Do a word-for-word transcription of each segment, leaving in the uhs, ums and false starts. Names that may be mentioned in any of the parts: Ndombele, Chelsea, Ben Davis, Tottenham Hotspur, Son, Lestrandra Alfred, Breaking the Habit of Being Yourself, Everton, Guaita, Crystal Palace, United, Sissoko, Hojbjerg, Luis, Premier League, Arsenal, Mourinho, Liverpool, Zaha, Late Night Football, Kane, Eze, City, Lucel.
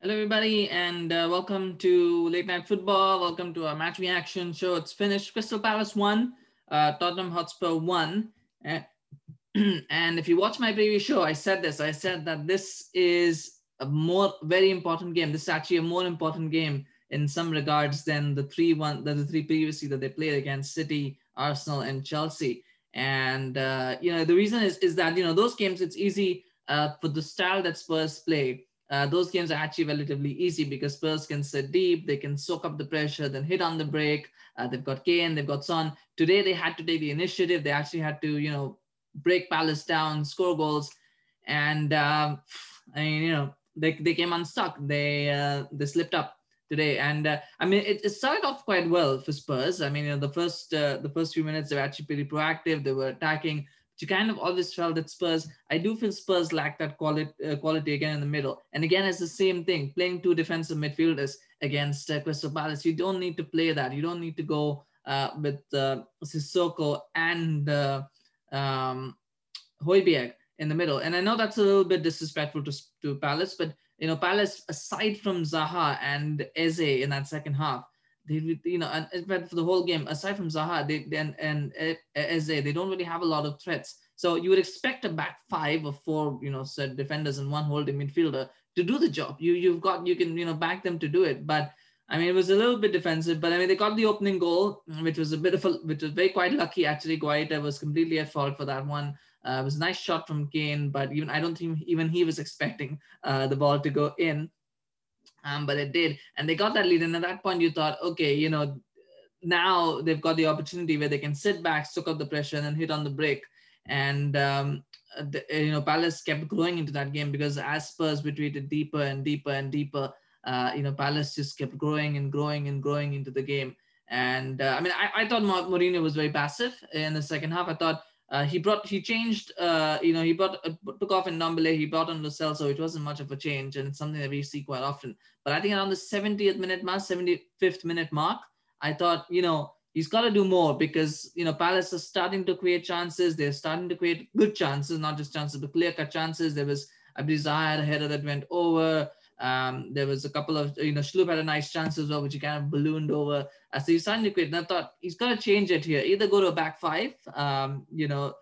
Hello everybody and uh, welcome to Late Night Football. Welcome to our match reaction show. It's finished. Crystal Palace won, uh, Tottenham Hotspur won. And, and if you watch my previous show, I said this. I said that this is a more very important game. This is actually a more important game in some regards than the three one the, the three previously that they played against City, Arsenal, and Chelsea. And uh, you know the reason is is that you know those games it's easy uh, for the style that Spurs play. Uh, those games are actually relatively easy because Spurs can sit deep, they can soak up the pressure, then hit on the break. Uh, they've got Kane, they've got Son. Today they had to take the initiative. They actually had to, you know, break Palace down, score goals, and uh, I mean, you know, they they came unstuck. They uh, they slipped up today, and uh, I mean, it, it started off quite well for Spurs. I mean, you know, the first uh, the first few minutes they were actually pretty proactive. They were attacking. You kind of always felt that Spurs, I do feel Spurs lack that quality, uh, quality again in the middle. And again, it's the same thing, playing two defensive midfielders against uh, Crystal Palace. You don't need to play that. You don't need to go uh, with uh, Sissoko and uh, um, Hojbjerg in the middle. And I know that's a little bit disrespectful to, to Palace, but you know, Palace, aside from Zaha and Eze in that second half, They, you know, and but for the whole game, aside from Zaha they, and, and Eze, they don't really have a lot of threats. So you would expect a back five or four, you know, set defenders and one holding midfielder to do the job. You, you've got, you can, you know, back them to do it. But I mean, it was a little bit defensive. But I mean, they got the opening goal, which was a bit of a, which was very quite lucky actually. Guaita was completely at fault for that one. Uh, it was a nice shot from Kane, but even I don't think even he was expecting uh, the ball to go in. Um, but it did, and they got that lead. And at that point, you thought, okay, you know, now they've got the opportunity where they can sit back, soak up the pressure, and then hit on the break. And um, the, you know, Palace kept growing into that game because as Spurs retreated deeper and deeper and deeper, uh, you know, Palace just kept growing and growing and growing into the game. And uh, I mean, I, I thought Mourinho was very passive in the second half. I thought uh, he brought, he changed, uh, you know, he brought uh, took off in Ndombele, he brought on Lucel, so it wasn't much of a change, and it's something that we see quite often. But I think around the seventieth minute mark, seventy-fifth minute mark, I thought, you know, he's got to do more because, you know, Palace are starting to create chances. They're starting to create good chances, not just chances, but clear-cut chances. There was, I believe, Zaha had a header that went over. Um, there was a couple of, you know, Schlupp had a nice chance as well, which he kind of ballooned over. Uh, so he's starting to create. And I thought, he's got to change it here. Either go to a back five, um, you know,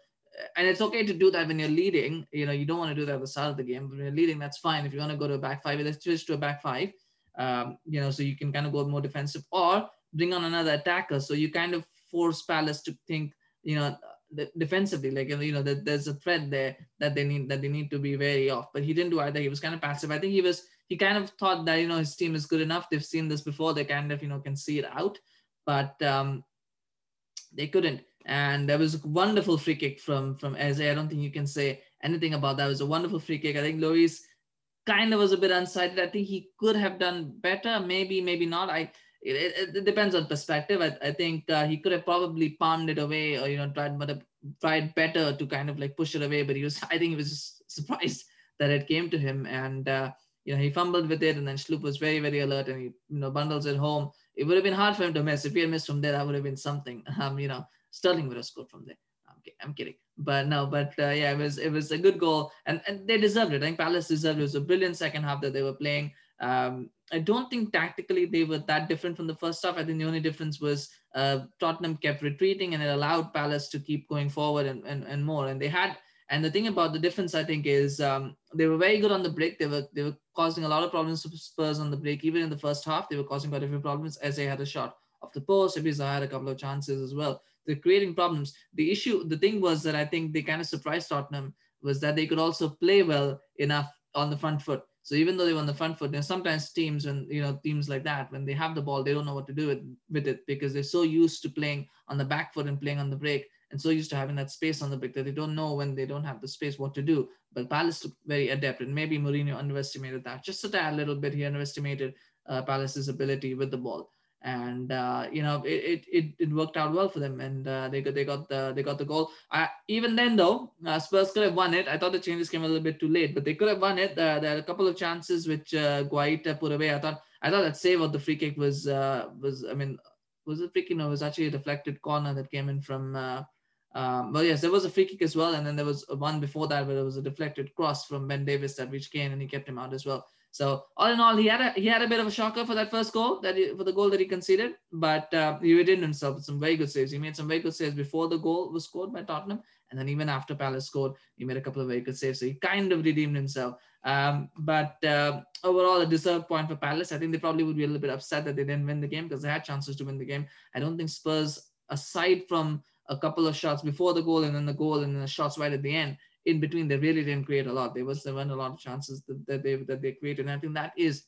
and it's okay to do that when you're leading. You know, you don't want to do that at the start of the game. But when you're leading, that's fine. If you want to go to a back five, let's switch to a back five, um, you know, so you can kind of go more defensive or bring on another attacker. So you kind of force Palace to think, you know, defensively, like, you know, that there's a threat there that they need that they need to be wary of. But he didn't do either. He was kind of passive. I think he was, he kind of thought that, you know, his team is good enough. They've seen this before. They kind of, you know, can see it out. But um, they couldn't. And there was a wonderful free kick from, from Eze. I don't think you can say anything about that. It was a wonderful free kick. I think Luis kind of was a bit unsighted. I think he could have done better. Maybe, maybe not. I It, it, it depends on perspective. I, I think uh, he could have probably palmed it away or, you know, tried, but, uh, tried better to kind of like push it away. But he was, I think he was just surprised that it came to him. And, uh, you know, he fumbled with it. And then Schlupp was very, very alert and he, you know, bundles it home. It would have been hard for him to miss. If he had missed from there, that would have been something. Um, you know, Sterling would have scored from there. I'm, I'm kidding. But no, but uh, yeah, it was it was a good goal. And, and they deserved it. I think Palace deserved it. It was a brilliant second half that they were playing. Um, I don't think tactically they were that different from the first half. I think the only difference was uh, Tottenham kept retreating and it allowed Palace to keep going forward and, and, and more. And they had, and the thing about the difference, I think, is um, they were very good on the break. They were they were causing a lot of problems to Spurs on the break. Even in the first half, they were causing quite a few problems as they had a shot off the post. Ibiza had a couple of chances as well. They're creating problems. The issue, the thing was that I think they kind of surprised Tottenham was that they could also play well enough on the front foot. So even though they were on the front foot, you know, sometimes teams and you know teams like that, when they have the ball, they don't know what to do with, with it because they're so used to playing on the back foot and playing on the break and so used to having that space on the break that they don't know when they don't have the space what to do. But Palace looked very adept and maybe Mourinho underestimated that. Just a tad little bit, he underestimated uh, Palace's ability with the ball. And uh, you know it, it it worked out well for them, and uh, they got they got the they got the goal. Uh, even then though, uh, Spurs could have won it. I thought the changes came a little bit too late, but they could have won it. Uh, there are a couple of chances which uh, Guaita put away. I thought I thought that save of the free kick was uh, was I mean was it free kick? No, it was actually a deflected corner that came in from uh, Um, but yes, there was a free kick as well. And then there was one before that where there was a deflected cross from Ben Davis that reached Kane and he kept him out as well. So all in all, he had a, he had a bit of a shocker for that first goal, that he, for the goal that he conceded. But uh, he redeemed himself with some very good saves. He made some very good saves before the goal was scored by Tottenham. And then even after Palace scored, he made a couple of very good saves. So he kind of redeemed himself. Um, but uh, overall, a deserved point for Palace. I think they probably would be a little bit upset that they didn't win the game because they had chances to win the game. I don't think Spurs, aside from a couple of shots before the goal and then the goal and then the shots right at the end, in between, they really didn't create a lot. There, was, there weren't a lot of chances that, that, they, that they created. And I think that is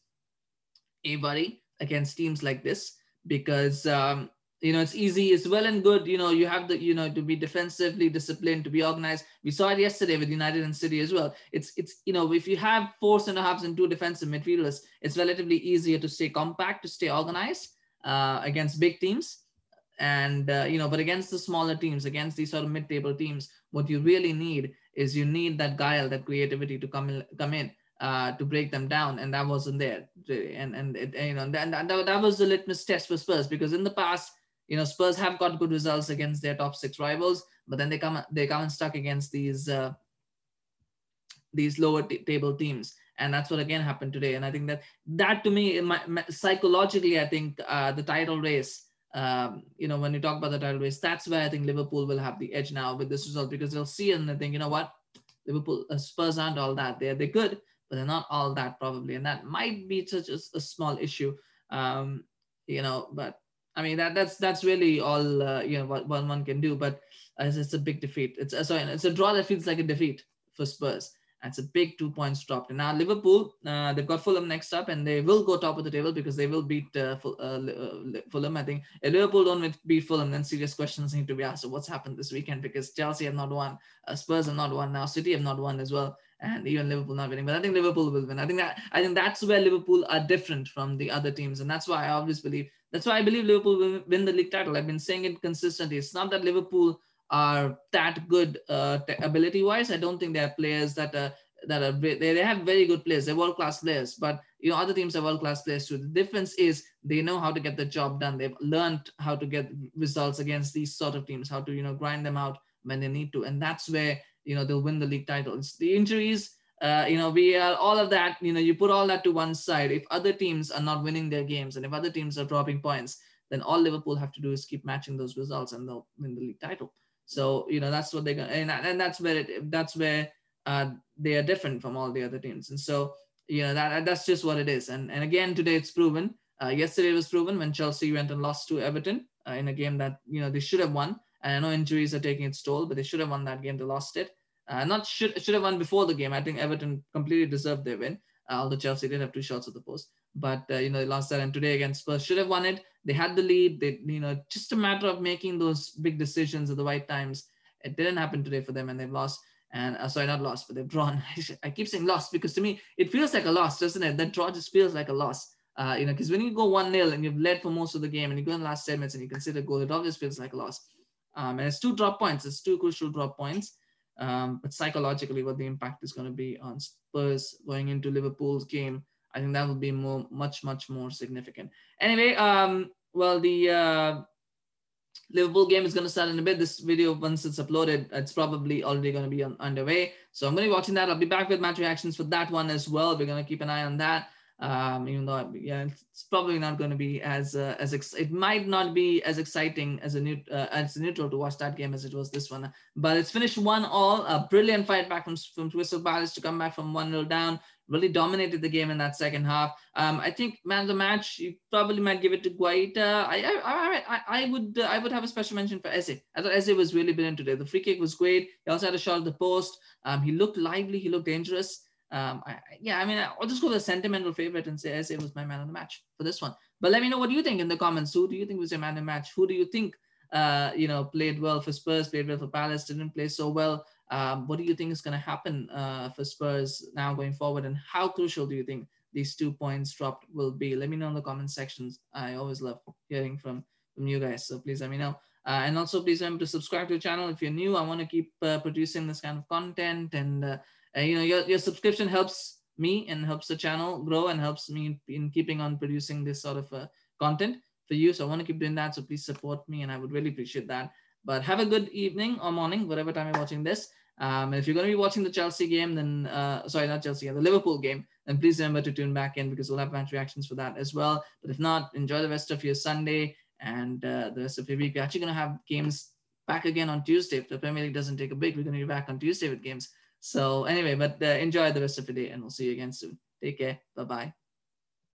a worry against teams like this because, um, you know, it's easy. It's well and good, you know, you have the, you know, to be defensively disciplined, to be organized. We saw it yesterday with United and City as well. It's, it's you know, if you have four centre-halves and two defensive midfielders, it's relatively easier to stay compact, to stay organized uh, against big teams. And, uh, you know, but against the smaller teams, against these sort of mid-table teams, what you really need is you need that guile, that creativity to come in, come in uh, to break them down. And that wasn't there. And, and, it, and you know, that, that, that was the litmus test for Spurs, because in the past, you know, Spurs have got good results against their top six rivals, but then they come, they come and stuck against these, uh, these lower t- table teams. And that's what again happened today. And I think that, that to me, in my, my, psychologically, I think uh, the title race, Um, you know, when you talk about the title race, that's where I think Liverpool will have the edge now with this result, because they'll see and they think, you know what, Liverpool, uh, Spurs aren't all that. They're, they're good, but they're not all that probably. And that might be such a, a small issue, um, you know, but I mean, that that's that's really all, uh, you know, what, what one can do, but it's, it's a big defeat. It's uh, sorry, it's a draw that feels like a defeat for Spurs. And it's a big two points dropped. And now Liverpool, uh, they've got Fulham next up, and they will go top of the table because they will beat uh, Ful- uh, uh, Fulham. I think if Liverpool don't beat Fulham, then serious questions need to be asked. So what's happened this weekend? Because Chelsea have not won, uh, Spurs have not won, now City have not won as well, and even Liverpool not winning. But I think Liverpool will win. I think that I think that's where Liverpool are different from the other teams, and that's why I always believe. That's why I believe Liverpool will win the league title. I've been saying it consistently. It's not that Liverpool are that good uh, te- ability-wise. I don't think they have players that are, that are they, they have very good players. They're world-class players, but you know other teams are world-class players too. The difference is they know how to get the job done. They've learned how to get results against these sort of teams, how to you know grind them out when they need to, and that's where you know they'll win the league titles. The injuries, uh, you know, we are all of that. You know, you put all that to one side. If other teams are not winning their games and if other teams are dropping points, then all Liverpool have to do is keep matching those results, and they'll win the league title. So, you know, that's what they're going to, and, and that's where, it, that's where uh, they are different from all the other teams. And so, you know, that that's just what it is. And and again, today it's proven. Uh, yesterday was proven when Chelsea went and lost to Everton uh, in a game that, you know, they should have won. And I know injuries are taking its toll, but they should have won that game. They lost it. Uh, not should, should have won before the game. I think Everton completely deserved their win. Uh, although Chelsea did have two shots at the post. But, uh, you know, they lost that. And today against Spurs, should have won it. They had the lead. They, you know, just a matter of making those big decisions at the right times. It didn't happen today for them, and they've lost. And uh, sorry, not lost, but they've drawn. I keep saying lost because to me, it feels like a loss, doesn't it? That draw just feels like a loss. Uh, you know, because when you go one nil and you've led for most of the game and you go in the last ten minutes and you consider a goal, it always feels like a loss. Um, and it's two drop points. It's two crucial drop points. Um, but psychologically, what the impact is going to be on Spurs going into Liverpool's game, I think that would be more, much, much more significant. Anyway, um, well, the uh, Liverpool game is going to start in a bit. This video, once it's uploaded, it's probably already going to be on, underway. So I'm going to be watching that. I'll be back with match reactions for that one as well. We're going to keep an eye on that. Um, even though yeah, it's probably not going to be as uh, as ex- it might not be as exciting as a new uh, as a neutral to watch that game as it was this one. But it's finished one all. A brilliant fight back from from Crystal Palace to come back from one nil down. Really dominated the game in that second half. Um, I think man of the match, you probably might give it to Guaita. I I I, I would uh, I would have a special mention for Eze. I thought Eze was really brilliant today. The free kick was great. He also had a shot at the post. Um, he looked lively. He looked dangerous. Um, I, yeah, I mean, I'll just go with a sentimental favorite and say Eze was my man of the match for this one. But let me know what you think in the comments. Who do you think was your man of the match? Who do you think, uh, you know, played well for Spurs, played well for Palace, didn't play so well? Um, what do you think is going to happen uh, for Spurs now going forward? And how crucial do you think these two points dropped will be? Let me know in the comment sections. I always love hearing from, from you guys. So please let me know. Uh, and also, please remember to subscribe to the channel if you're new. I want to keep uh, producing this kind of content, and uh, Uh, you know, your, your subscription helps me and helps the channel grow and helps me in, in keeping on producing this sort of uh, content for you. So I want to keep doing that. So please support me, and I would really appreciate that. But have a good evening or morning, whatever time you're watching this. Um, and if you're going to be watching the Chelsea game, then uh, sorry, not Chelsea, yeah, the Liverpool game, then please remember to tune back in because we'll have match reactions for that as well. But if not, enjoy the rest of your Sunday and uh, the rest of your week. We're actually going to have games back again on Tuesday. If the Premier League doesn't take a break, we're going to be back on Tuesday with games. So anyway, but uh, enjoy the rest of the day and we'll see you again soon. Take care. Bye-bye.